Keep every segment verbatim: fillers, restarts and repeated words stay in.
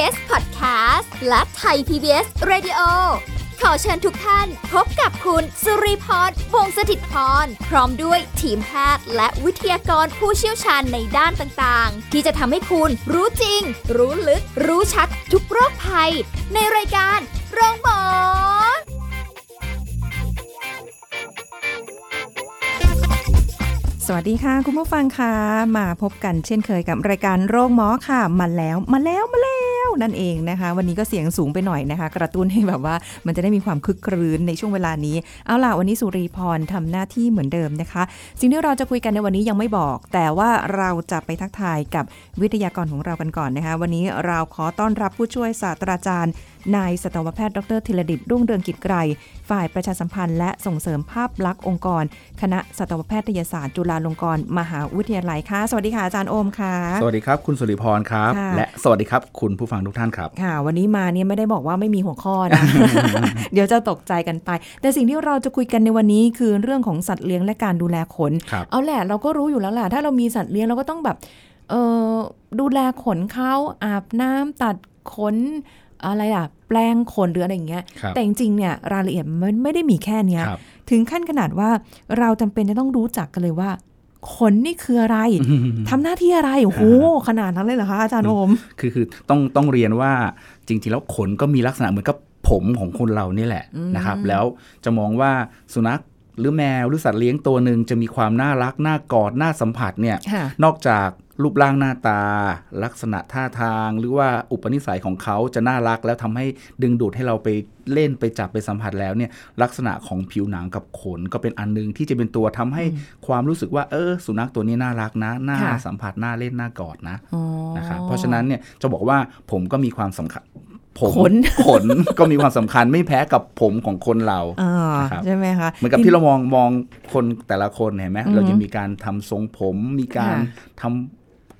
พี บี เอส Podcast และ Thai พี บี เอส Radio ขอเชิญทุกท่านพบกับคุณสุริพร วงศ์สถิตพรพร้อมด้วยทีมแพทย์และวิทยากรผู้เชี่ยวชาญในด้านต่างๆที่จะทำให้คุณรู้จริงรู้ลึกรู้ชัดทุกโรคภัยในรายการโรงหมอสวัสดีค่ะคุณผู้ฟังค่ะมาพบกันเช่นเคยกับรายการโรงหมอค่ะมาแล้วมาแล้วมาแล้วนั่นเองนะคะวันนี้ก็เสียงสูงไปหน่อยนะคะกระตุ้นให้แบบว่ามันจะได้มีความคึกครื้นในช่วงเวลานี้เอาล่ะวันนี้สุริพรทำหน้าที่เหมือนเดิมนะคะสิ่งที่เราจะคุยกันในวันนี้ยังไม่บอกแต่ว่าเราจะไปทักทายกับวิทยากรของเรากันก่อนนะคะวันนี้เราขอต้อนรับผู้ช่วยศาสตราจารย์นายสัตวแพทย์ดร.ธีรดิษฐ์ รุ่งเรืองกิจไกรฝ่ายประชาสัมพันธ์และส่งเสริมภาพลักษณ์องค์กรคณะสัตวแพทยศาสตร์จุฬาลงกรณ์มหาวิทยาลัยค่ะสวัสดีค่ะอาจารย์โอมค่ะสวัสดีครับคุณสุริพรครับและสวัสดีครับคุณผู้ฟังทุกท่านครับค่ะวันนี้มาเนี่ยไม่ได้บอกว่าไม่มีหัวข้อนะ เดี๋ยวจะตกใจกันไปแต่สิ่งที่เราจะคุยกันในวันนี้คือเรื่องของสัตว์เลี้ยงและการดูแลขนเอาแหละเราก็รู้อยู่แล้วแหละถ้าเรามีสัตว์เลี้ยงเราก็ต้องแบบเอ่อดูแลขนเขาอาบน้ำตัดขนอะไรอ่ะแปลงขนหรืออะไรอย่างเงี้ยแต่จริงๆเนี่ยรายละเอียดมันไม่ได้มีแค่เนี้ยถึงขั้นขนาดว่าเราจำเป็นจะต้องรู้จักกันเลยว่าขนนี่คืออะไร ทำหน้าที่อะไรโอ้โหขนาดนั้นเลยเหรอคะอาจารย์โอมคือคือต้องต้องเรียนว่าจริงๆแล้วขนก็มีลักษณะเหมือนกับผมของคนเรานี่แหละนะครับแล้วจะมองว่าสุนัขหรือแมวหรือสัตว์เลี้ยงตัวนึงจะมีความน่ารักน่ากอดน่าสัมผัสเนี่ยนอกจากรูปร่างหน้าตาลักษณะท่าทางหรือว่าอุปนิสัยของเขาจะน่ารักแล้วทำให้ดึงดูดให้เราไปเล่นไปจับไปสัมผัสแล้วเนี่ยลักษณะของผิวหนังกับขนก็เป็นอันนึงที่จะเป็นตัวทำให้ความรู้สึกว่าเออสุนัขตัวนี้น่ารักนะน่าสัมผัสน่าเล่นน่ากอดนะนะครับเพราะฉะนั้นเนี่ยจะบอกว่าผมก็มีความสำคัญขนขนก็มีความสำคัญไม่แพ้กับผมของคนเราใช่ไหมคะเหมือนกับที่เรามองมองคนแต่ละคนเห็นไหมเราจะมีการทำทรงผมมีการทำ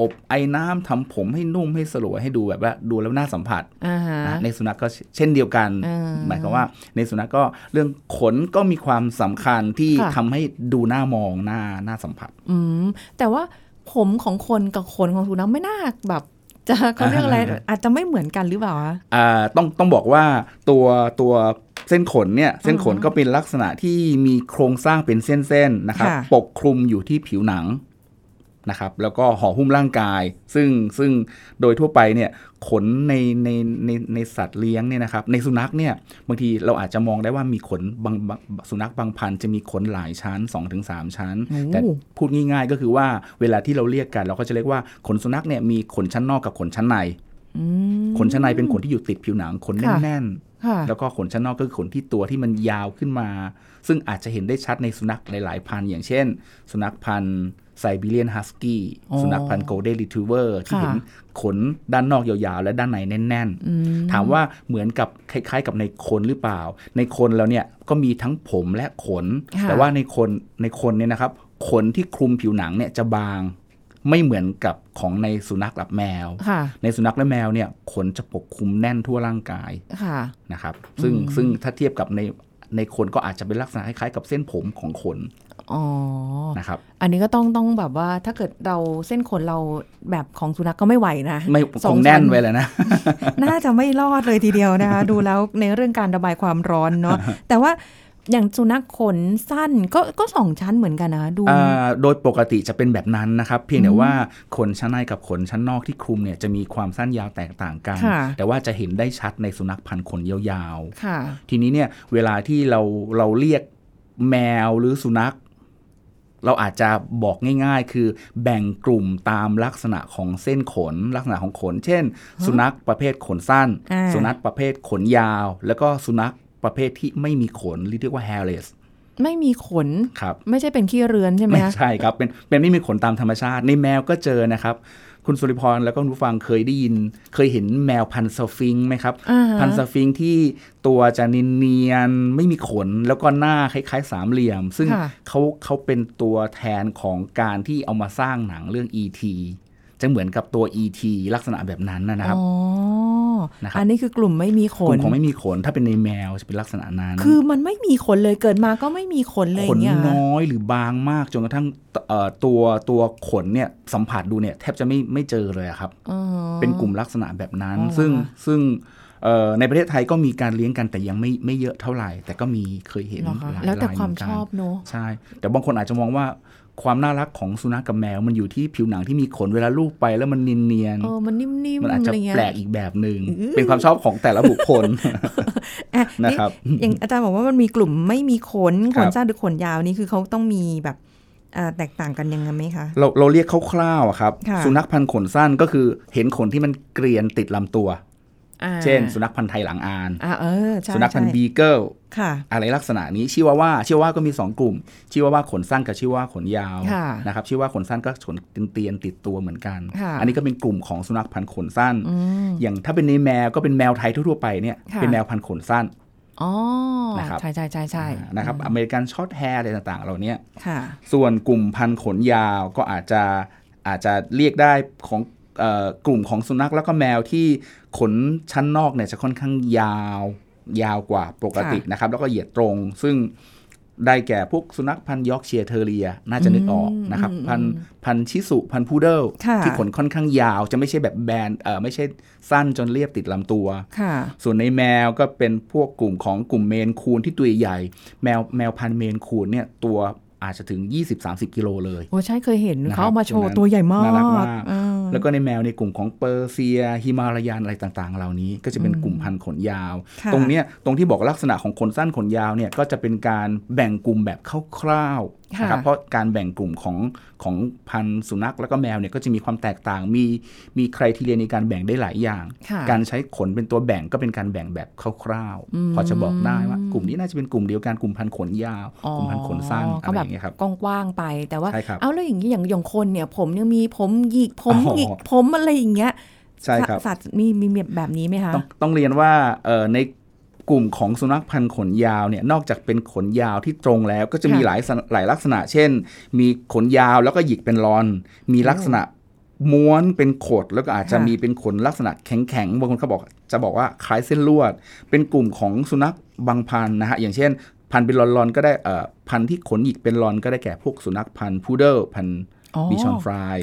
อบไอ้น้ำทำผมให้นุ่มให้สลวยให้ดูแบบว่าดูแล้วน่าสัมผัสนะในสุนัขก็เช่นเดียวกันหมายความว่าในสุนัขก็เรื่องขนก็มีความสำคัญที่ทำให้ดูน่ามองน่าน่าสัมผัสอืมแต่ว่าผมของคนกับขนของสุนัขไม่น่าแบบจะเขาเรียกอะไรอาจจะไม่เหมือนกันหรือเปล่าอ่าต้องต้องบอกว่าตัวตัวเส้นขนเนี่ยเส้นขนก็เป็นลักษณะที่มีโครงสร้างเป็นเส้นๆนะครับปกคลุมอยู่ที่ผิวหนังนะครับแล้วก็ห่อหุ้มร่างกายซึ่งซึ่งโดยทั่วไปเนี่ยขนในในในในสัตว์เลี้ยงเนี่ยนะครับในสุนัขเนี่ยบางทีเราอาจจะมองได้ว่ามีขนบางสุนัขบางพันธุ์จะมีขนหลายชั้น สองถึงสาม ชั้นแต่พูดง่ายๆก็คือว่าเวลาที่เราเรียกกันเราก็จะเรียกว่าขนสุนัขเนี่ยมีขนชั้นนอกกับขนชั้นในขนชั้นในเป็นขนที่อยู่ติดผิวหนังขนแน่นๆแล้วก็ขนชั้นนอกก็คือขนที่ตัวที่มันยาวขึ้นมาซึ่งอาจจะเห็นได้ชัดในสุนัขหลายๆพันธุ์อย่างเช่นสุนัขพันธุ์Siberian Husky สุนัขพันธุ์ Golden Retriever ที่เห็นขนด้านนอกยาวๆและด้านในแน่นๆถามว่าเหมือนกับคล้ายๆกับในคนหรือเปล่าในคนเราเนี่ยก็มีทั้งผมและขนแต่ว่าในคนในคนเนี่ยนะครับขนที่คลุมผิวหนังเนี่ยจะบางไม่เหมือนกับของในสุนัขกับแมวในสุนัขและแมวเนี่ยขนจะปกคลุมแน่นทั่วร่างกายนะครับซึ่งซึ่งถ้าเทียบกับในในคนก็อาจจะเป็นลักษณะคล้ายๆกับเส้นผมของขนอ๋อนะครับอันนี้ก็ต้องต้องแบบว่าถ้าเกิดเราเส้นขนเราแบบของสุนัข ก, ก็ไม่ไหวนะไม่คงแน่นไว้แล้วนะ น่าจะไม่รอดเลยทีเดียวนะคะ ดูแล้วในเรื่องการระบายความร้อนเนาะ แต่ว่าอย่างสุนัขขนสั้นก็ก็สองชั้นเหมือนกันนะดูโดยปกติจะเป็นแบบนั้นนะครับเพียงแต่ว่าขนชั้นในกับขนชั้นนอกที่คลุมเนี่ยจะมีความสั้นยาวแตกต่างกันแต่ว่าจะเห็นได้ชัดในสุนัขพันธุ์ขนยาวๆทีนี้เนี่ยเวลาที่เราเราเรียกแมวหรือสุนัขเราอาจจะบอกง่ายๆคือแบ่งกลุ่มตามลักษณะของเส้นขนลักษณะของขนเช่นสุนัขประเภทขนสั้นสุนัขประเภทขนยาวแล้วก็สุนัขประเภทที่ไม่มีขนเรียกว่า hairless ไม่มีขนครับไม่ใช่เป็นขี้เรือนใช่ไหมไม่ใช่ครับเป็นเป็นไม่มีขนตามธรรมชาติในแมวก็เจอนะครับคุณสุริพรแล้วก็คุณผู้ฟังเคยได้ยินเคยเห็นแมวพันธุ์สฟิงค์ไหมครับพันธุ์สฟิงค์ที่ตัวจะเนียนๆไม่มีขนแล้วก็หน้าคล้ายๆสามเหลี่ยมซึ่งเขาเขาเป็นตัวแทนของการที่เอามาสร้างหนังเรื่อง อี ที จะเหมือนกับตัว อี ที ลักษณะแบบนั้นนะครับ oh. นะครับอันนี้คือกลุ่มไม่มีขนกลุ่มของไม่มีขนถ้าเป็นในแมวจะเป็นลักษณะนั้นคือมันไม่มีขนเลยเกิดมาก็ไม่มีขนเลยขนน้อยหรือบางมากจนกระทั่งตัวตัวขนเนี่ยสัมผัสดูเนี่ยแทบจะไม่ไม่เจอเลยครับเป็นกลุ่มลักษณะแบบนั้นซึ่งซึ่งในประเทศไทยก็มีการเลี้ยงกันแต่ยังไม่ไม่เยอะเท่าไหร่แต่ก็มีเคยเห็นหลายรายการแล้วแต่ความชอบเนอะใช่แต่บางคนอาจจะมองว่าความน่ารักของสุนัขกับแมวมันอยู่ที่ผิวหนังที่มีขนเวลาลูบไปแล้วมันเนียนๆเออมันนิ่มๆมันอาจจะแปลกอีกแบบนึงเป็นความชอบของแต่ละบุคคลนะครับอย่างอาจารย์บอกว่ามันมีกลุ่มไม่มีขนขนสั้นหรือขนยาวนี่คือเขาต้องมีแบบแตกต่างกันยังไงไหมคะเราเราเรียกคร่าวๆครับสุนัขพันธุ์ขนสั้นก็คือเห็นขนที่มันเกรียนติดลำตัวเช่นสุนัขพันธุ์ไทยหลังอานสุนัขพันธุ์บีเกิลอะไรลักษณะนี้ชิวาว่าชิวาว่าก็มีสองกลุ่มชิวาว่าขนสั้นกับชิวาว่าขนยาวนะครับชิวาว่าขนสั้นก็ขนเตียนติดตัวเหมือนกันอันนี้ก็เป็นกลุ่มของสุนัขพันธุ์ขนสั้นอย่างถ้าเป็นในแมวก็เป็นแมวไทยทั่วไปเนี่ยเป็นแมวพันธุ์ขนสั้นอ๋อนะครับใช่ใช่ใช่ใช่นะครับอเมริกันช็อตแฮร์อะไรต่างๆเหล่านี้ส่วนกลุ่มพันธุ์ขนยาวก็อาจจะอาจจะเรียกได้ของกลุ่มของสุนัขแล้วก็แมวที่ขนชั้นนอกเนี่ยจะค่อนข้างยาวยาวกว่าปกตินะครับแล้วก็เหยียดตรงซึ่งได้แก่พวกสุนัขพันยอร์กเชียร์เทอเรียน่าจะนึกออกนะครับพันพันชิสุพันพูเดิลที่ขนค่อนข้างยาวจะไม่ใช่แบบแบนเออไม่ใช่สั้นจนเรียบติดลำตัวส่วนในแมวก็เป็นพวกกลุ่มของกลุ่มเมนคูนที่ตัวใหญ่แมวแมวพันเมนคูนเนี่ยตัวอาจจะถึง ยี่สิบถึงสามสิบ กิโลเลยโอ้ใช่เคยเห็นเขาเอามาโชว์ตัวใหญ่มากน่ารักมากแล้วก็ในแมวในกลุ่มของเปอร์เซียฮิมาลายันอะไรต่างๆเหล่านี้ก็จะเป็นกลุ่มพันธุ์ขนยาวตรงเนี้ยตรงที่บอกลักษณะของขนสั้นขนยาวเนี่ยก็จะเป็นการแบ่งกลุ่มแบบคร่าวๆนะครับเพราะการแบ่งกลุ่มของของพันธุ์สุนัขแล้วก็แมวเนี่ยก็จะมีความแตกต่างมีมีไครทีเรียในการแบ่งได้หลายอย่างการใช้ขนเป็นตัวแบ่งก็เป็นการแบ่งแบบคร่าวๆพอจะบอกได้ว่ากลุ่มนี้น่าจะเป็นกลุ่มเดียวกันกลุ่มพันธุ์ขนยาวกลุ่มพันธุ์ขนสั้นอะไรอย่างเงี้ยครับกว้างๆไปแต่ว่าเอาแล้วอย่างนี้อย่างยงคนเนี่ยผมเนี่ยมีผมหยิกผมหยิกผมอะไรอย่างเงี้ยใช่ครับสัตว์มีมีแบบนี้ไหมคะต้องต้องเรียนว่าในกลุ่มของสุนัขพันธุ์ขนยาวเนี่ยนอกจากเป็นขนยาวที่ตรงแล้วก็จะมีหลายหลายลักษณะเช่นมีขนยาวแล้วก็หยิกเป็นรอนมีลักษณะม้วนเป็นขดแล้วก็อาจจะมีเป็นขนลักษณะแข็งๆบางคนเขาบอกจะบอกว่าคล้ายเส้นลวดเป็นกลุ่มของสุนัขบางพันธุ์นะฮะอย่างเช่นพันเป็นลอนๆก็ได้พันที่ขนหยิกเป็นลอนก็ได้แก่พวกสุนัขพันธุ์พูเดิลพันบิชอนฟราย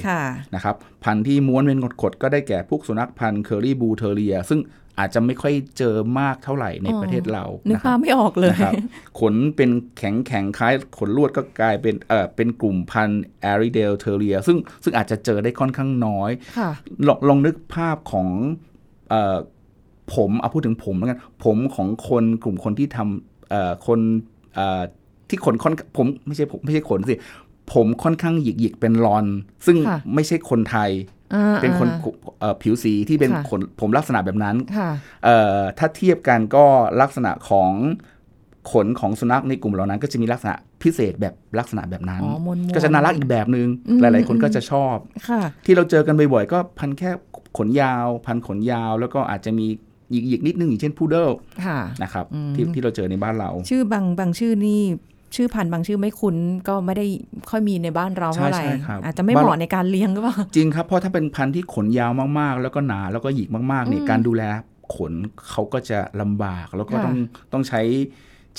นะครับพันที่ม้วนเป็นขดๆก็ได้แก่พวกสุนัขพันธุ์เคอร์รี่บูเทเรียซึ่งอาจจะไม่ค่อยเจอมากเท่าไหร่ในประเทศเรานึกภาพไม่ออกเลยขนเป็นแข็งๆคล้ายขนลวดก็กลายเป็นเอ่อเป็นกลุ่มพันธุ์แอริเดลเทเรียซึ่งซึ่งอาจจะเจอได้ค่อนข้างน้อยลองลองนึกภาพของเอ่อผมเอาพูดถึงผมแล้วกันผมของคนกลุ่มคนที่ทำเอ่อคนเอ่อที่ขนค่อนผมไม่ใช่ผมไม่ใช่ขนสิผมค่อนข้างหยิกๆเป็นลอนซึ่งไม่ใช่คนไทยเป็นคนผิวสีที่เป็นขนผมลักษณะแบบนั้นถ้าเทียบกันก็ลักษณะของขนของสุนัขในกลุ่มเหล่านั้นก็จะมีลักษณะพิเศษแบบลักษณะแบบนั้นก็จะน่ารักอีกแบบนึงหลายๆคนก็จะชอบที่เราเจอกันบ่อยๆก็พันแค่ขนยาวพันขนยาวแล้วก็อาจจะมีหยิกๆนิดนึงอย่างเช่นพูเดิลนะครับที่ที่เราเจอในบ้านเราชื่อบางบางชื่อนี่ชื่อพันธุ์บางชื่อไม่คุ้นก็ไม่ได้ค่อยมีในบ้านเราเท่าไหร่อาจจะไม่เหมาะในการเลี้ยงก็ว่าจริงครับเพราะถ้าเป็นพันธุ์ที่ขนยาวมากๆแล้วก็หนาแล้วก็หยิกมากๆเนี่ยการดูแลขนเขาก็จะลำบากแล้วก็ต้องต้องใช้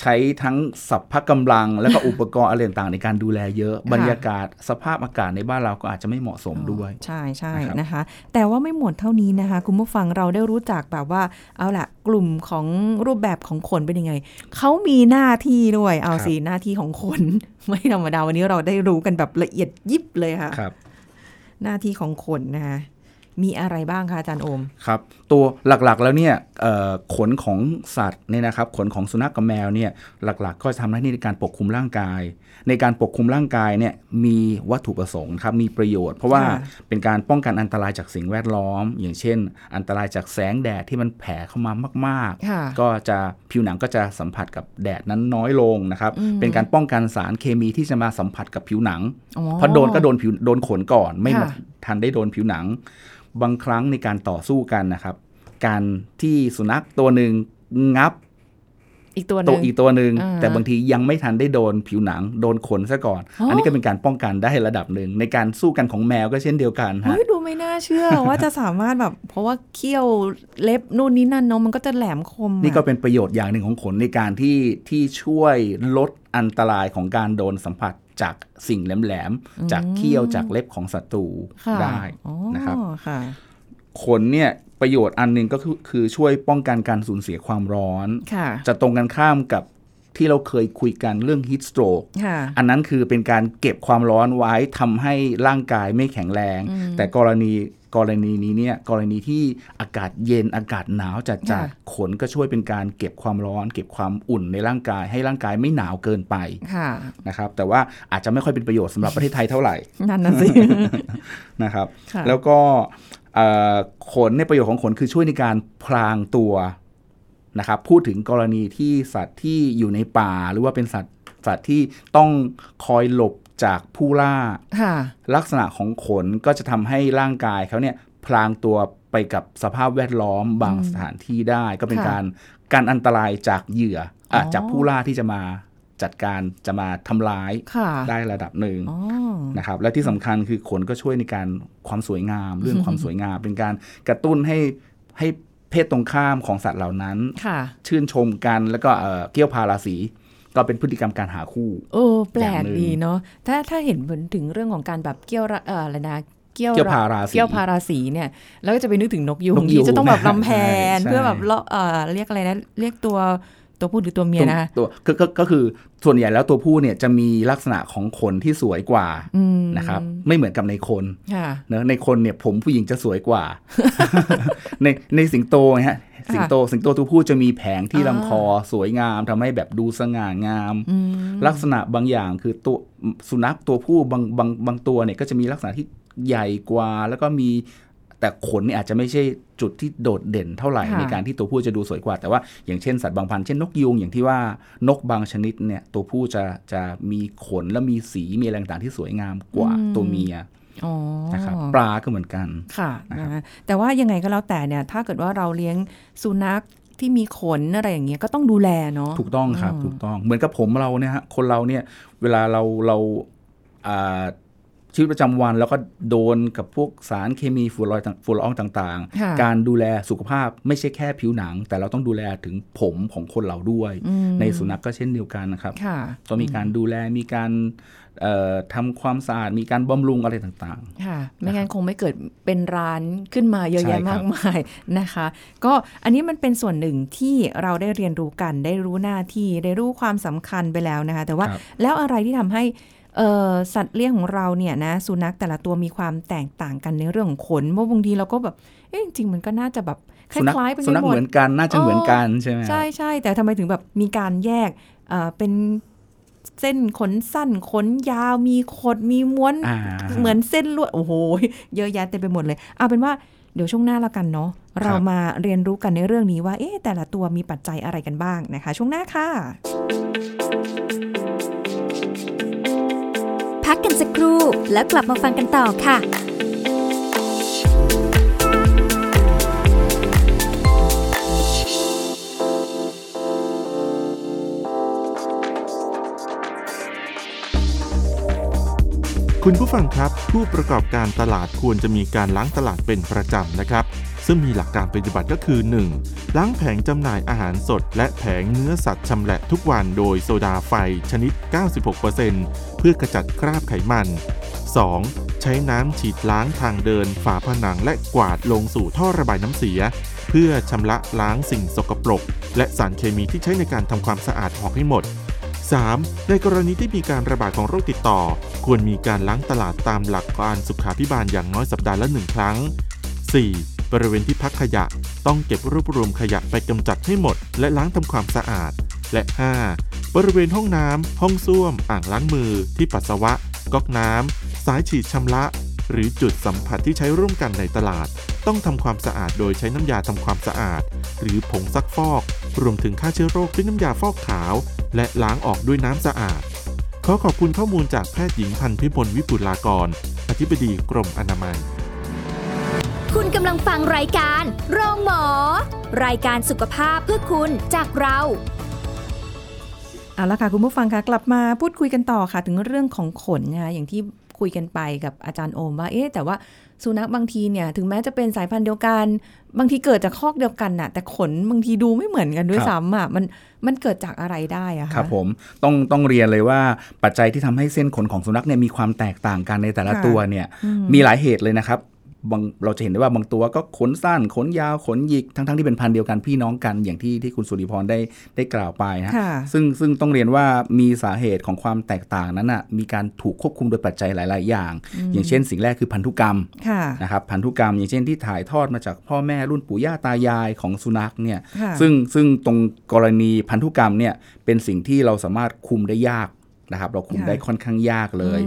ใช้ทั้งสัพพะกำลังแล้วก็อุปกรณ์อะไรต่างๆในการดูแลเยอะบรรยากาศสภาพอากาศในบ้านเราก็อาจจะไม่เหมาะสมด้วยใช่ใช่นะคะแต่ว่าไม่หมดเท่านี้นะคะคุณผู้ฟังเราได้รู้จักแบบว่าเอาล่ะกลุ่มของรูปแบบของขนเป็นยังไงเขามีหน้าที่ด้วยเอาสิหน้าที่ของขนไม่ธรรมดาวันนี้เราได้รู้กันแบบละเอียดยิบเลยค่ะครับหน้าที่ของขนนะคะมีอะไรบ้างคะอาจารย์โอมครับตัวหลักๆแล้วเนี่ยขนของสัตว์เนี่ยนะครับขนของสุนัขกับแมวเนี่ยหลักๆก็ทำหน้าที่ในการปกคลุมร่างกายในการปกคลุมร่างกายเนี่ยมีวัตถุประสงค์ครับมีประโยชน์เพราะว่าเป็นการป้องกันอันตรายจากสิ่งแวดล้อมอย่างเช่นอันตรายจากแสงแดดที่มันแผ่เข้ามามากๆก็จะผิวหนังก็จะสัมผัสกับแดดนั้นน้อยลงนะครับเป็นการป้องกันสารเคมีที่จะมาสัมผัสกับผิวหนังพอโดนก็โดนผิวโดนขนก่อนไม่ทันได้โดนผิวหนังบางครั้งในการต่อสู้กันนะครับการที่สุนัขตัวหนึ่งงับ อีกตัวนึงอีกตัวนึงแต่บางทียังไม่ทันได้โดนผิวหนังโดนขนซะก่อน อ, อันนี้ก็เป็นการป้องกันได้ระดับนึงในการสู้กันของแมวก็เช่นเดียวกันฮะดูไม่น่าเชื่อ ว่าจะสามารถแบบเพราะว่าเขี้ยวเล็บนู่นนี่นั่นเนาะมันก็จะแหลมคมนี่ก็เป็นประโยชน์อย่างหนึ่งของขนในการที่ที่ช่วยลดอันตรายของการโดนสัมผัสจากสิ่งแหลมๆจากเขี้ยวจากเล็บของศัตรูได้นะครับขนเนี่ยประโยชน์อันนึงก็คือช่วยป้องกันการสูญเสียความร้อนจะตรงกันข้ามกับที่เราเคยคุยกันเรื่อง heat stroke อันนั้นคือเป็นการเก็บความร้อนไว้ทำให้ร่างกายไม่แข็งแรงแต่กรณีกรณีนี้เนี่ยกรณีที่อากาศเย็นอากาศหนาวจัดจัดขนก็ช่วยเป็นการเก็บความร้อนเก็บความอุ่นในร่างกายให้ร่างกายไม่หนาวเกินไปนะครับแต่ว่าอาจจะไม่ค่อยเป็นประโยชน์สำหรับประเทศไทยเท่าไหร่นั่นน่ะสิ นะครับแล้วก็ขนในประโยชน์ของขนคือช่วยในการพรางตัวนะครับพูดถึงกรณีที่สัตว์ที่อยู่ในป่าหรือว่าเป็นสัตว์สัตว์ที่ต้องคอยหลบจากผู้ล่าลักษณะของขนก็จะทำให้ร่างกายเขาเนี่ยพรางตัวไปกับสภาพแวดล้อมบางสถานที่ได้ก็เป็นการกันอันตรายจากเหยื่อจากผู้ล่าที่จะมาจัดการจะมาทำร้ายได้ระดับหนึ่งนะครับและที่สำคัญคือขนก็ช่วยในการความสวยงามเรื่องความสวยงามเป็นการกระตุ้นให้ให้เพศตรงข้ามของสัตว์เหล่านั้นชื่นชมกันแล้วก็เกี่ยวพาราศีก็เป็นพฤติกรรมการหาคู่โอ้แปลกดีเนาะถ้าถ้าเห็นถึงเรื่องของการแบบเกี่ยวอะไรนะเกี่ยวพาราศีเกี่ยวพาราศีเนี่ยแล้วก็จะไปนึกถึงนกยูงที่จะต้องแบบลำแพนเพื่อแบบเรียกอะไรนะเรียกตัวตัวผู้หรือตัวเมียนะตัวก็คือส่วนใหญ่แล้วตัวผู้เนี่ยจะมีลักษณะของขนที่สวยกว่านะครับไม่เหมือนกับในคนเนอะในคนเนี่ยผมผู้หญิงจะสวยกว่า ในในสิงโตฮะสิงโตสิงโตตัวผู้จะมีแผงที่ลำคอสวยงามทำให้แบบดูสง่างามลักษณะบางอย่างคือตัวสุนัขตัวผู้บางบางบางตัวเนี่ยก็จะมีลักษณะที่ใหญ่กว่าแล้วก็มีแต่ขนเนี่ยอาจจะไม่ใช่จุดที่โดดเด่นเท่าไหร่ในการที่ตัวผู้จะดูสวยกว่าแต่ว่าอย่างเช่นสัตว์บางพันธุ์เช่นนกยูงอย่างที่ว่านกบางชนิดเนี่ยตัวผู้จะจะมีขนและมีสีมีอะไรต่างๆที่สวยงามกว่าตัวเมียนะครับปลาก็เหมือนกันค่ะนะแต่ว่ายังไงก็แล้วแต่เนี่ยถ้าเกิดว่าเราเลี้ยงสุนัขที่มีขนอะไรอย่างเงี้ยก็ต้องดูแลเนาะถูกต้องครับถูกต้องเหมือนกับผมเราเนี่ยฮะคนเราเนี่ยเวลาเราเราชีวิตประจำวันแล้วก็โดนกับพวกสารเคมีฝุ่นลอยฝุ่นละอองต่างๆการดูแลสุขภาพไม่ใช่แค่ผิวหนังแต่เราต้องดูแลถึงผมของคนเราด้วยในสุนัข ก, ก็เช่นเดียวกันนะครับต้องมีการดูแลมีการทำความสะอาดมีการบำรุงอะไรต่างๆค่ะไม่งั้นคงไม่เกิดเป็นร้านขึ้นมาเยอะแยะมากมายนะคะก็อันนี้มันเป็นส่วนหนึ่งที่เราได้เรียนรู้กันได้รู้หน้าที่ได้รู้ความสำคัญไปแล้วนะคะแต่ว่าแล้วอะไรที่ทำให้สัตว์เลี้ยงของเราเนี่ยนะสุนัขแต่ละตัวมีความแตกต่างกันในเรื่องของขนเพราะบางทีเราก็แบบเอ๊ะจริงมันก็น่าจะแบบคล้ายๆเป็นสุนัขเหมือนกันน่าจะเหมือนกันใช่ไหมใช่ใช่แต่ทำไมถึงแบบมีการแยกเป็นเส้นขนสั้นขนยาวมีขดมีม้วนเหมือนเส้นลวดโอ้โหเยอะแยะเต็มไปหมดเลยเอาเป็นว่าเดี๋ยวช่วงหน้าละกันเนาะเรามาเรียนรู้กันในเรื่องนี้ว่าเอ๊ะแต่ละตัวมีปัจจัยอะไรกันบ้างนะคะช่วงหน้าค่ะพักกันสักครู่แล้วกลับมาฟังกันต่อค่ะคุณผู้ฟังครับผู้ประกอบการตลาดควรจะมีการล้างตลาดเป็นประจำนะครับซึ่งมีหลักการปฏิบัติก็คือหนึ่งล้างแผงจำหน่ายอาหารสดและแผงเนื้อสัตว์ชำแหละทุกวันโดยโซดาไฟชนิด เก้าสิบหกเปอร์เซ็นต์ เพื่อกระจัดคราบไขมันสองใช้น้ำฉีดล้างทางเดินฝาผนังและกวาดลงสู่ท่อระบายน้ำเสียเพื่อชำระล้างสิ่งสกปรกและสารเคมีที่ใช้ในการทำความสะอาดออกให้หมดสามในกรณีที่มีการระบาดของโรคติดต่อควรมีการล้างตลาดตามหลักการสุขาภิบาลอย่างน้อยสัปดาห์ละหนึ่งครั้งสี่บริเวณที่พักขยะต้องเก็บรวบรวมขยะไปกำจัดให้หมดและล้างทำความสะอาดและห้าบริเวณห้องน้ำห้องส้วมอ่างล้างมือที่ปัสสาวะก๊อกน้ำสายฉีดชำระหรือจุดสัมผัสที่ใช้ร่วมกันในตลาดต้องทำความสะอาดโดยใช้น้ำยาทำความสะอาดหรือผงซักฟอกรวมถึงฆ่าเชื้อโรคด้วยน้ำยาฟอกขาวและล้างออกด้วยน้ำสะอาดขอขอบคุณข้อมูลจากแพทย์หญิงพันธุ์พิมลวิปุลากรอธิบดีกรมอนามัยคุณกำลังฟังรายการโรงหมอรายการสุขภาพเพื่อคุณจากเรา เอาละค่ะคุณผู้ฟังคะกลับมาพูดคุยกันต่อค่ะถึงเรื่องของขนนะคะอย่างที่คุยกันไปกับอาจารย์โอมว่าเอ๊ะแต่ว่าสุนัขบางทีเนี่ยถึงแม้จะเป็นสายพันธุ์เดียวกันบางทีเกิดจากคอกเดียวกันน่ะแต่ขนบางทีดูไม่เหมือนกันด้วยซ้ำอ่ะมันมันเกิดจากอะไรได้อะคะครับผมต้องต้องเรียนเลยว่าปัจจัยที่ทำให้เส้นขนของสุนัขเนี่ยมีความแตกต่างกันในแต่ละตัวเนี่ยมีหลายเหตุเลยนะครับเราจะเห็นได้ว่าบางตัวก็ขนสั้นขนยาวขนหยิกทั้งๆที่เป็นพันธุ์เดียวกันพี่น้องกันอย่างที่ที่คุณสุริพรได้ได้กล่าวไปนะซึ่งซึ่งต้องเรียนว่ามีสาเหตุของความแตกต่างนั้นนะมีการถูกควบคุมโดยปัจจัยหลายๆอย่างอย่างเช่นสิ่งแรกคือพันธุกรรมนะครับพันธุกรรมอย่างเช่นที่ถ่ายทอดมาจากพ่อแม่รุ่นปู่ย่าตายายของสุนัขเนี่ยซึ่งซึ่งตรงกรณีพันธุกรรมเนี่ยเป็นสิ่งที่เราสามารถคุมได้ยากนะครับเราคุมได้ค่อนข้างยากเลย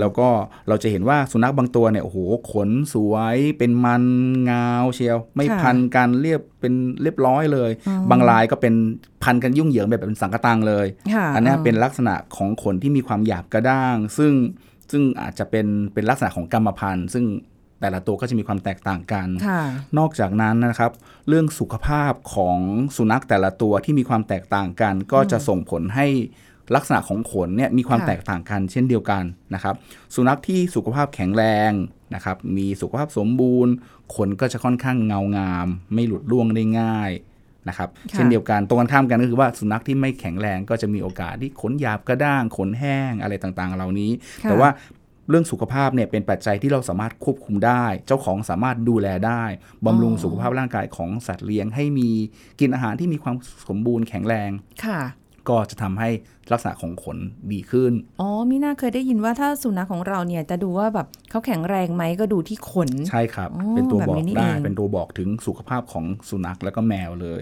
แล้วก็เราจะเห็นว่าสุนัขบางตัวเนี่ยโอ้โหขนสวยเป็นมันเงาเชียวไม่พันกันเรียบเป็นเรียบร้อยเลยบางรายก็เป็นพันกันยุ่งเหยิงแบบเป็นสังกะตังเลยอันนี้เป็นลักษณะของขนที่มีความหยาบกระด้างซึ่งซึ่งอาจจะเป็นเป็นลักษณะของกรรมพันธุ์ซึ่งแต่ละตัวก็จะมีความแตกต่างกันนอกจากนั้นนะครับเรื่องสุขภาพของสุนัขแต่ละตัวที่มีความแตกต่างกันก็จะส่งผลให้ลักษณะของขนเนี่ยมีความแตกต่างกันเช่นเดียวกันนะครับสุนัขที่สุขภาพแข็งแรงนะครับมีสุขภาพสมบูรณ์ขนก็จะค่อนข้างเงางามไม่หลุดร่วงได้ง่ายนะครับเช่นเดียวกันตรงกันข้ามกันก็คือว่าสุนัขที่ไม่แข็งแรงก็จะมีโอกาสที่ขนหยาบกระด้างขนแห้งอะไรต่างๆเหล่านี้แต่ว่าเรื่องสุขภาพเนี่ยเป็นปัจจัยที่เราสามารถควบคุมได้เจ้าของสามารถดูแลได้บำรุงสุขภาพร่างกายของสัตว์เลี้ยงให้มีกินอาหารที่มีความสมบูรณ์แข็งแรงก็จะทำให้ลักษณะของขนดีขึ้นอ๋อมิน่าเคยได้ยินว่าถ้าสุนัขของเราเนี่ยจะดูว่าแบบเขาแข็งแรงไหมก็ดูที่ขนใช่ครับเป็นตัวบอกได้เป็นตัวบอกถึงสุขภาพของสุนัขแล้วก็แมวเลย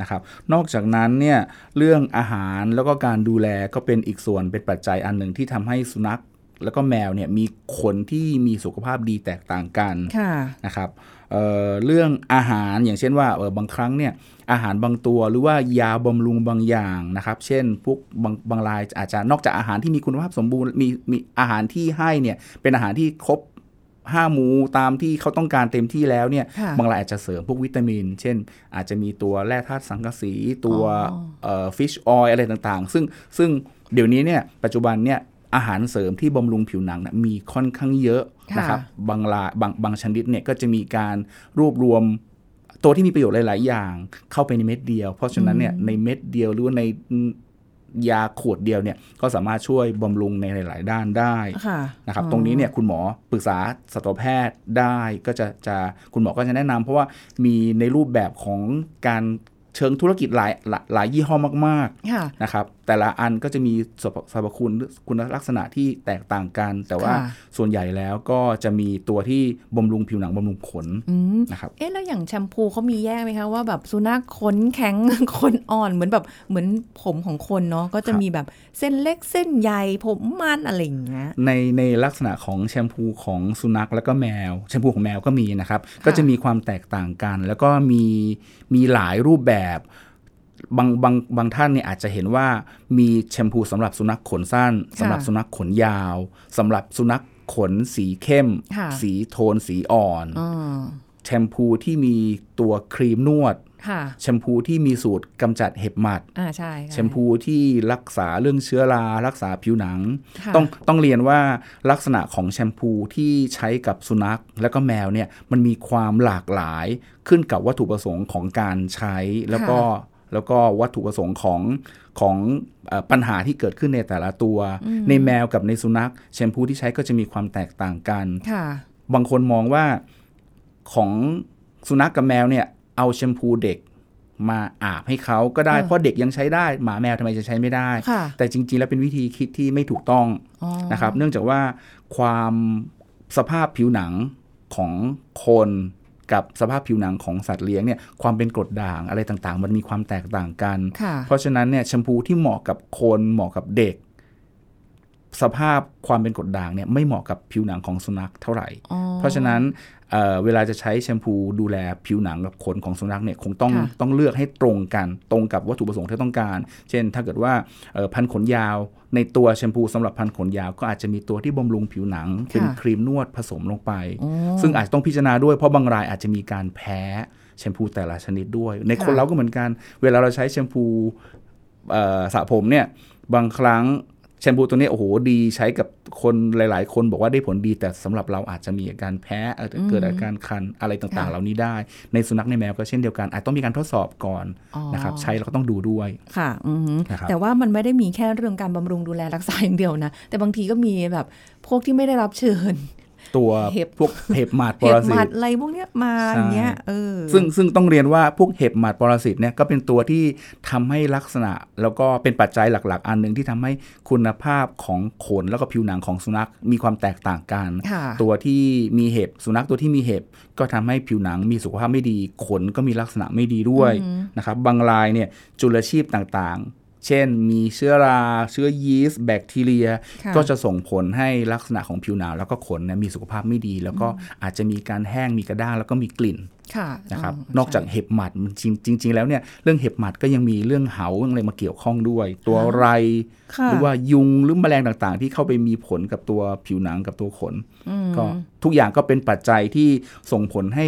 นะครับนอกจากนั้นเนี่ยเรื่องอาหารแล้วก็การดูแลก็เป็นอีกส่วนเป็นปัจจัยอันหนึ่งที่ทำให้สุนัขแล้วก็แมวเนี่ยมีขนที่มีสุขภาพดีแตกต่างกันนะครับ เอ่อ เรื่องอาหารอย่างเช่นว่าเออบางครั้งเนี่ยอาหารบางตัวหรือว่ายาบำรุงบางอย่างนะครับเช่นพวกบางบางรายอาจจะนอกจากอาหารที่มีคุณภาพสมบูรณ์มีมีอาหารที่ให้เนี่ยเป็นอาหารที่ครบห้าหมู่ตามที่เขาต้องการเต็มที่แล้วเนี่ยบางรายอาจจะเสริมพวกวิตามินเช่นอาจจะมีตัวแร่ธาตุสังกะสีตัวเอ่อ fish oil อะไรต่างๆซึ่งซึ่งเดี๋ยวนี้เนี่ยปัจจุบันเนี่ยอาหารเสริมที่บำรุงผิวหนังนะมีค่อนข้างเยอะนะครับบางลาบางบางชนิดเนี่ยก็จะมีการรวบรวมตัวที่มีประโยชน์หลายๆอย่างเข้าไปในเม็ดเดียวเพราะฉะนั้นเนี่ยในเม็ดเดียวหรือในยาขวดเดียวเนี่ยก็สามารถช่วยบำรุงในหลายๆด้านได้นะครับตรงนี้เนี่ยคุณหมอปรึกษาสัตวแพทย์ได้ก็จะจะคุณหมอก็จะแนะนำเพราะว่ามีในรูปแบบของการเชิงธุรกิจหลายหลายยี่ห้อมากๆนะครับแต่ละอันก็จะมีสรรพคุณคุณลักษณะที่แตกต่างกันแต่ว่าส่วนใหญ่แล้วก็จะมีตัวที่บำรุงผิวหนังบำรุงขนนะครับเอ๊ะแล้วอย่างแชมพูเขามีแยกไหมคะว่าแบบสุนัขขนแข็งขนอ่อนเหมือนแบบเหมือนผมของคนเนาะก็จะมีแบบเส้นเล็กเส้นใหญ่ผมมันอะไรอย่างเงี้ยในในลักษณะของแชมพูของสุนัขแล้วก็แมวแชมพูของแมวก็มีนะครับก็จะมีความแตกต่างกันแล้วก็มีมีหลายรูปแบบบางบางบางท่านเนี่ยอาจจะเห็นว่ามีแชมพูสำหรับสุนัขขนสั้นสำหรับสุนัขขนยาวสำหรับสุนัขขนสีเข้มสีโทนสีอ่อนแชมพูที่มีตัวครีมนวดแชมพูที่มีสูตรกำจัดเห็บหมัดแชมพูที่รักษาเรื่องเชื้อรารักษาผิวหนังต้องต้องเรียนว่าลักษณะของแชมพูที่ใช้กับสุนัขและก็แมวเนี่ยมันมีความหลากหลายขึ้นกับวัตถุประสงค์ของการใช้แล้วก็แล้วก็วัตถุประสงค์ของของปัญหาที่เกิดขึ้นในแต่ละตัวในแมวกับในสุนัขแชมพูที่ใช้ก็จะมีความแตกต่างกันบางคนมองว่าของสุนัขกับแมวเนี่ยเอาแชมพูเด็กมาอาบให้เขาก็ได้เพราะเด็กยังใช้ได้หมาแมวทำไมจะใช้ไม่ได้แต่จริงๆแล้วเป็นวิธีคิดที่ไม่ถูกต้องนะครับเนื่องจากว่าความสภาพผิวหนังของคนกับสภาพผิวหนังของสัตว์เลี้ยงเนี่ยความเป็นกรดด่างอะไรต่างๆมันมีความแตกต่างกันเพราะฉะนั้นเนี่ยแชมพูที่เหมาะกับคนเหมาะกับเด็กสภาพความเป็นกรดด่างเนี่ยไม่เหมาะกับผิวหนังของสุนัขเท่าไหร่เพราะฉะนั้น เอ่อ เวลาจะใช้แชมพูดูแลผิวหนังกับขนของสุนัขเนี่ยคงต้องต้องเลือกให้ตรงกันตรงกับวัตถุประสงค์ที่ต้องการเช่นถ้าเกิดว่าพันขนยาวในตัวแชมพูสำหรับพันขนยาวก็อาจจะมีตัวที่บำรุงผิวหนังเป็นครีมนวดผสมลงไปซึ่งอาจจะต้องพิจารณาด้วยเพราะบางรายอาจจะมีการแพ้แชมพูแต่ละชนิดด้วยในคนเราก็เหมือนกันเวลาเราใช้แชมพู สระผมเนี่ยบางครั้งแชมพูตัวนี้โอ้โหดีใช้กับคนหลายๆคนบอกว่าได้ผลดีแต่สำหรับเราอาจจะมีอาการแพ้เกิดอาการคันอะไรต่างๆเหล่านี้ได้ในสุนัขในแมวก็เช่นเดียวกันอาจต้องมีการทดสอบก่อนนะครับใช้แล้วก็ต้องดูด้วยค่ะแต่ว่ามันไม่ได้มีแค่เรื่องการบำรุงดูแลรักษาอย่างเดียวนะแต่บางทีก็มีแบบพวกที่ไม่ได้รับเชิญตัวพวกเห็บหมัดปรสิตอะไรพวกเนี้ยมาอย่างเงี้ยเออซึ่งซึ่งต้องเรียนว่าพวกเห็บหมัดปรสิตเนี่ยก็เป็นตัวที่ทำให้ลักษณะแล้วก็เป็นปัจจัยหลักๆอันนึงที่ทำให้คุณภาพของขนแล้วก็ผิวหนังของสุนัขมีความแตกต่างกันตัวที่มีเห็บสุนัขตัวที่มีเห็บก็ทำให้ผิวหนังมีสุขภาพไม่ดีขนก็มีลักษณะไม่ดีด้วยนะครับบางรายเนี่ยจุลชีพต่างๆเช่นมีเชื้อราเชื้อยีสต์แบคทีเรียก็จะส่งผลให้ลักษณะของผิวหนังแล้วก็ขนมีสุขภาพไม่ดีแล้วก็อาจจะมีการแห้งมีกระด้างแล้วก็มีกลิ่นนะครับนอกจากเห็บหมัดจริงๆแล้วเนี่ยเรื่องเห็บหมัดก็ยังมีเรื่องเหาอะไรมาเกี่ยวข้องด้วยตัวไรหรือว่ายุงหรือแมลงต่างๆที่เข้าไปมีผลกับตัวผิวหนังกับตัวขนก็ทุกอย่างก็เป็นปัจจัยที่ส่งผลให้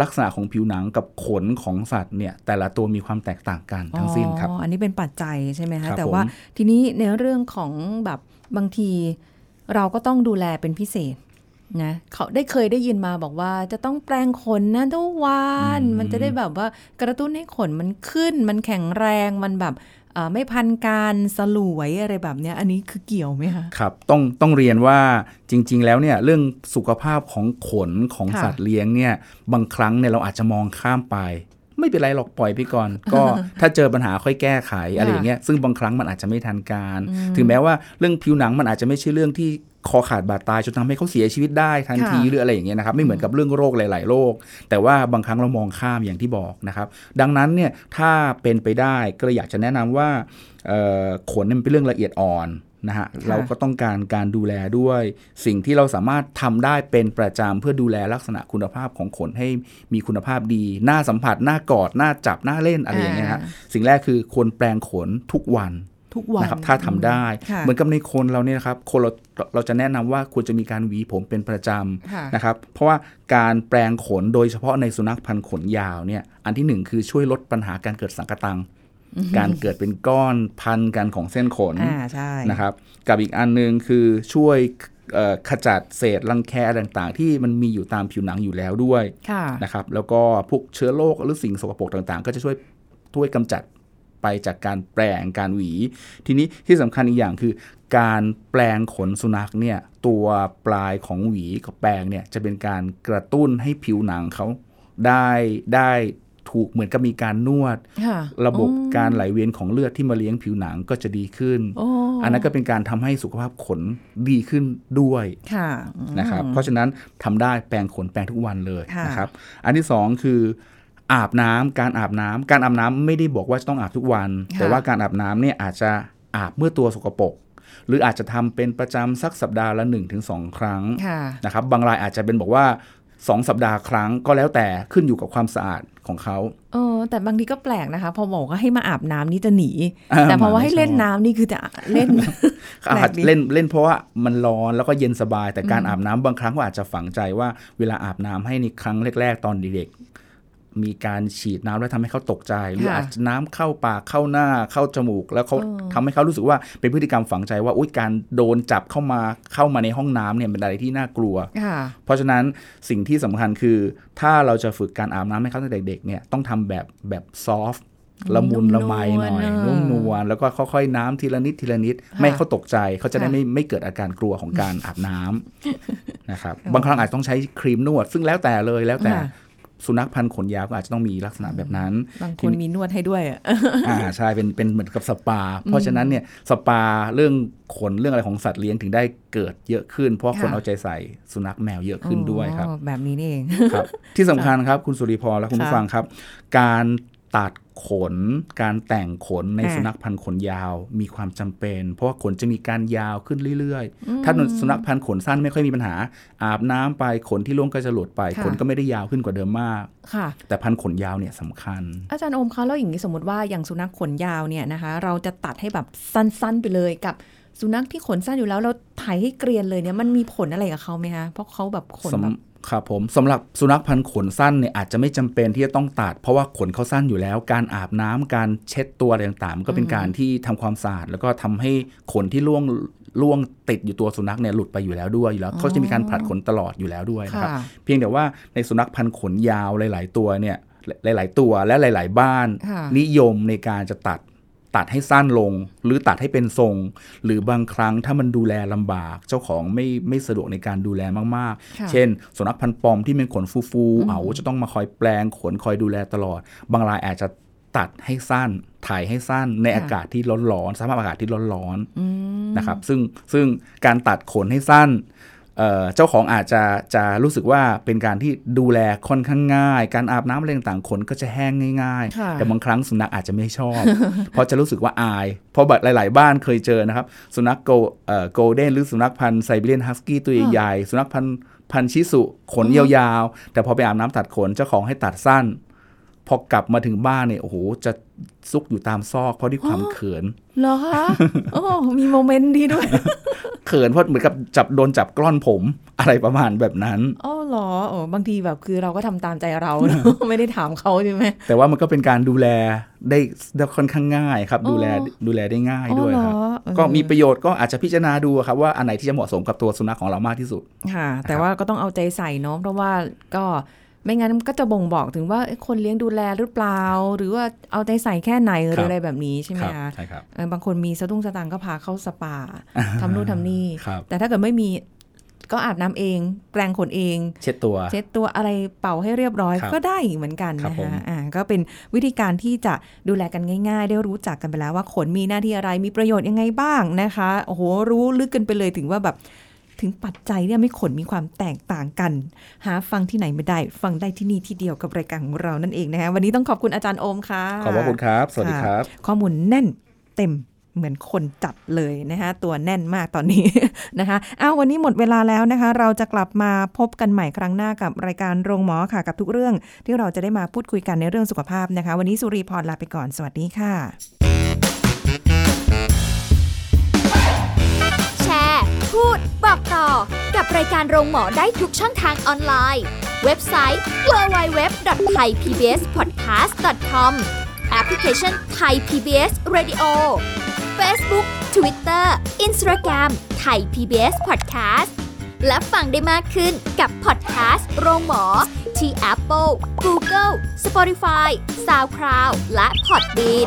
ลักษณะของผิวหนังกับขนของสัตว์เนี่ยแต่ละตัวมีความแตกต่างกันทั้งสิ้นครับอันนี้เป็นปัจจัยใช่ไหมคะแต่ว่าทีนี้ในเรื่องของแบบบางทีเราก็ต้องดูแลเป็นพิเศษนะเขาได้เคยได้ยินมาบอกว่าจะต้องแปรงขนนะทุกวันมันจะได้แบบว่ากระตุ้นให้ขนมันขึ้นมันแข็งแรงมันแบบไม่พันการสลวยอะไรแบบนี้อันนี้คือเกี่ยวไหมคะครับต้องต้องเรียนว่าจริงๆแล้วเนี่ยเรื่องสุขภาพของขนของสัตว์เลี้ยงเนี่ยบางครั้งเนี่ยเราอาจจะมองข้ามไปไม่เป็นไรหรอกปล่อยไปก่อนก็ถ้าเจอปัญหาค่อยแก้ไขอะไรอย่างเงี้ยซึ่งบางครั้งมันอาจจะไม่ทันการถึงแม้ว่าเรื่องผิวหนังมันอาจจะไม่ใช่เรื่องที่คอขาดบาดตายจนทำให้เขาเสียชีวิตได้ทันทีหรืออะไรอย่างเงี้ยนะครับไม่เหมือนกับเรื่องโรคหลายๆโรคแต่ว่าบางครั้งเรามองข้ามอย่างที่บอกนะครับดังนั้นเนี่ยถ้าเป็นไปได้ก็อยากจะแนะนำว่าขนมันเป็นเรื่องละเอียดอ่อนนะฮะเราก็ต้องการการดูแลด้วยสิ่งที่เราสามารถทำได้เป็นประจำเพื่อดูแลลักษณะคุณภาพของขนให้มีคุณภาพดีน่าสัมผัสน่ากอดน่าจับน่าเล่นอะไรอย่างเงี้ยฮะสิ่งแรกคือควรแปรงขนทุกวันนะครับถ้าทำได้เหมือนกับในคนเราเนี่ยนะครับคนเราเราจะแนะนำว่าควรจะมีการหวีผมเป็นประจำนะครับเพราะว่าการแปรงขนโดยเฉพาะในสุนัขพันธุ์ขนยาวเนี่ยอันที่หนึ่งคือช่วยลดปัญหาการเกิดสังกะตังการเกิดเป็นก้อนพันกันของเส้นขนนะครับกับอีกอันนึงคือช่วยขจัดเศษรังแคต่างๆที่มันมีอยู่ตามผิวหนังอยู่แล้วด้วยนะครับแล้วก็พวกเชื้อโรคหรือสิ่งสกปรกต่างๆก็จะช่วยช่วยกำจัดไปจากการแปรงการหวีทีนี้ที่สำคัญอีกอย่างคือการแปรงขนสุนัขเนี่ยตัวปลายของหวีกับแปรงเนี่ยจะเป็นการกระตุ้นให้ผิวหนังเขาได้ได้ถูกเหมือนกับมีการนวดระบบการไหลเวียนของเลือดที่มาเลี้ยงผิวหนังก็จะดีขึ้น อ, อันนั้นก็เป็นการทำให้สุขภาพขนดีขึ้นด้วยนะครับเพราะฉะนั้นทำได้แปรงขนแปรงทุกวันเลยนะครับอันที่สองคืออาบน้ำการอาบน้ำการอาบน้ำไม่ได้บอกว่าจะต้องอาบทุกวันแต่ว่าการอาบน้ำเนี่ยอาจจะอาบเมื่อตัวสกปรกหรืออาจจะทำเป็นประจำสักสัปดาห์ละ หนึ่งถึงสอง ครั้งนะครับบางรายอาจจะเป็นบอกว่าสองสัปดาห์ครั้งก็แล้วแต่ขึ้นอยู่กับความสะอาดของเขาเออแต่บางทีก็แปลกนะคะพอบอกว่าให้มาอาบน้ำนี่จะหนีแต่พอว่าให้เล่นน้ำนี่คือจะเล่นอาจเล่นเล่นเพราะว่ามันร้อนแล้วก็เย็นสบายแต่การอาบน้ำบางครั้งก็อาจจะฝังใจว่าเวลาอาบน้ำให้ในครั้งแรกๆตอนเด็กมีการฉีดน้ำแล้วทำให้เขาตกใจหรืออาจน้ำเข้าปากเข้าหน้าเข้าจมูกแล้วเขาทำให้เขารู้สึกว่าเป็นพฤติกรรมฝังใจว่าอุ๊ยการโดนจับเข้ามาเข้ามาในห้องน้ำเนี่ยเป็นอะไรที่น่ากลัวเพราะฉะนั้นสิ่งที่สำคัญคือถ้าเราจะฝึกการอาบน้ำให้เขาตั้งแต่เด็กเนี่ยต้องทำแบบแบบซอฟต์ละมุนละไมหน่อยนุ่มนวลแล้วก็ค่อยๆน้ำทีละนิดทีละนิดไม่เขาตกใจเขาจะได้ไม่ไม่เกิดอาการกลัวของการอาบน้ำนะครับบางครั้งอาจต้องใช้ครีมนวดซึ่งแล้วแต่เลยแล้วแต่สุนัขพันธุ์ขนยาวก็อาจจะต้องมีลักษณะแบบนั้นบางคนมีนวดให้ด้วยอ่ะอ่าใช่เป็นเป็นเหมือนกับสปาเพราะฉะนั้นเนี่ยสปาเรื่องขนเรื่องอะไรของสัตว์เลี้ยงถึงได้เกิดเยอะขึ้นเพราะคนเอาใจใส่สุนัขแมวเยอะขึ้นด้วยครับแบบนี้นี่เองครับที่สำคัญครับคุณสุริพรและคุณผู้ฟังครับการตัดขนการแต่งขนในสุนัขพันธุ์ขนยาวมีความจำเป็นเพราะว่าขนจะมีการยาวขึ้นเรื่อยๆถ้าสุนัขพันธุ์ขนสั้นไม่ค่อยมีปัญหาอาบน้ำไปขนที่ร่วงก็จะหลุดไปขนก็ไม่ได้ยาวขึ้นกว่าเดิมมากแต่พันธุ์ขนยาวเนี่ยสำคัญอาจารย์อมคะแล้วอย่างนี้สมมติว่าอย่างสุนัขขนยาวเนี่ยนะคะเราจะตัดให้แบบสั้นๆไปเลยกับสุนัขที่ขนสั้นอยู่แล้วเราไถให้เกรียนเลยเนี่ยมันมีผลอะไรกับเขาไหมคะเพราะเขาแบบขน ครับผมสำหรับสุนัขพันธุ์ขนสั้นเนี่ยอาจจะไม่จำเป็นที่จะต้องตัดเพราะว่าขนเขาสั้นอยู่แล้วการอาบน้ำการเช็ดตัวอะไรต่างๆก็เป็นการที่ทำความสะอาดแล้วก็ทำให้ขนที่ร่วงร่วงติดอยู่ตัวสุนัขเนี่ยหลุดไปอยู่แล้วด้วยอยู่แล้วเขาจะมีการผลัดขนตลอดอยู่แล้วด้วยนะครับเพียงแต่ว่าในสุนัขพันธุ์ขนยาวหลายๆตัวเนี่ยหลายๆตัวและหลายๆบ้านนิยมในการจะตัดตัดให้สั้นลงหรือตัดให้เป็นทรงหรือบางครั้งถ้ามันดูแลลำบากเจ้าของไม่ไม่สะดวกในการดูแลมากๆเช่นสุนัขพันธุ์ปอมที่เป็นขนฟูๆเอาจะต้องมาคอยแปลงขนคอยดูแลตลอดบางรายอาจจะตัดให้สั้นถ่ายให้สั้นในอากาศที่ร้อนๆสภาพอากาศที่ร้อนๆนะครับซึ่งซึ่งการตัดขนให้สั้นเจ้าของอาจจะจะรู้สึกว่าเป็นการที่ดูแลค่อนข้างง่ายการอาบน้ำอะไรต่างๆขนก็จะแห้งง่ายๆแต่บางครั้งสุนัขอาจจะไม่ชอบ เพราะจะรู้สึกว่าอายเพราะหลายๆบ้านเคยเจอนะครับสุนัขโกลเด้นหรือสุนัขพันธุ์ไซบีเรียนฮัสกี้ตัวใหญ่สุนัขพันธุ์พันธุ์ชิสุขนยาวๆแต่พอไปอาบน้ำตัดขนเจ้าของให้ตัดสั้นพอกลับมาถึงบ้านเนี่ยโอ้โหจะซุกอยู่ตามซอกเพราะด้วยความเขินเหรอคะโอ้มีโมเมนต์ดีด้วยเขินเพราะเหมือนกับจับโดนจับกล้อนผมอะไรประมาณแบบนั้นอ๋อเหรอโอ้บางทีแบบคือเราก็ทำตามใจเรา ไม่ได้ถามเขาใช่ไหมแต่ว่ามันก็เป็นการดูแลได้ค่อนข้างง่ายครับดูแลดูแลได้ง่ายด้วยครับก็มีประโยชน์ก็อาจจะพิจารณาดูครับว่าอันไหนที่จะเหมาะสมกับตัวสุนัขของเรามากที่สุดค่ะแต่ว่าก็ต้องเอาใจใส่เนาะเพราะว่าก็ไม่งั้นก็จะบ่งบอกถึงว่าคนเลี้ยงดูแลหรือเปล่าหรือว่าเอาใจใส่แค่ไหนหรืออะไรแบบนี้ใช่ไหมคะใช่ครับบางคนมีสะดุ้งสะตังก็พาเข้าสปาทำนู่นทำนี่แต่ถ้าเกิดไม่มีก็อาบน้ำเองแปรงขนเองเช็ดตัวเช็ดตัวอะไรเป่าให้เรียบร้อยก็ได้เหมือนกันนะคะอ่าก็เป็นวิธีการที่จะดูแลกันง่ายๆได้รู้จักกันไปแล้วว่าขนมีหน้าที่อะไรมีประโยชน์ยังไงบ้างนะคะโอ้โหรู้ลึกกันไปเลยถึงว่าแบบถึงปัจจัยเนี่ยไม่ขนมีความแตกต่างกันหาฟังที่ไหนไม่ได้ฟังได้ที่นี่ที่เดียวกับรายการของเรานั่นเองนะฮะวันนี้ต้องขอบคุณอาจารย์โอมค่ะขอบคุณครับสวัสดีครับข้อมูลแน่นเต็มเหมือนคนจับเลยนะคะตัวแน่นมากตอนนี้นะคะอ้าววันนี้หมดเวลาแล้วนะคะเราจะกลับมาพบกันใหม่ครั้งหน้ากับรายการโรงหมอค่ะกับทุกเรื่องที่เราจะได้มาพูดคุยกันในเรื่องสุขภาพนะคะวันนี้สุรีพรลาไปก่อนสวัสดีค่ะแชร์พูดบอกต่อกับรายการโรงหมอได้ทุกช่องทางออนไลน์เว็บไซต์ ดับเบิลยู ดับเบิลยู ดับเบิลยู ดอท ไทย พี บี เอส พอดแคสต์ ดอท คอม แอปพลิเคชัน Thai พี บี เอส Radio Facebook Twitter Instagram Thai พี บี เอส Podcast และฟังได้มากขึ้นกับ Podcast โรงหมอที่ Apple Google Spotify SoundCloud และ Podbean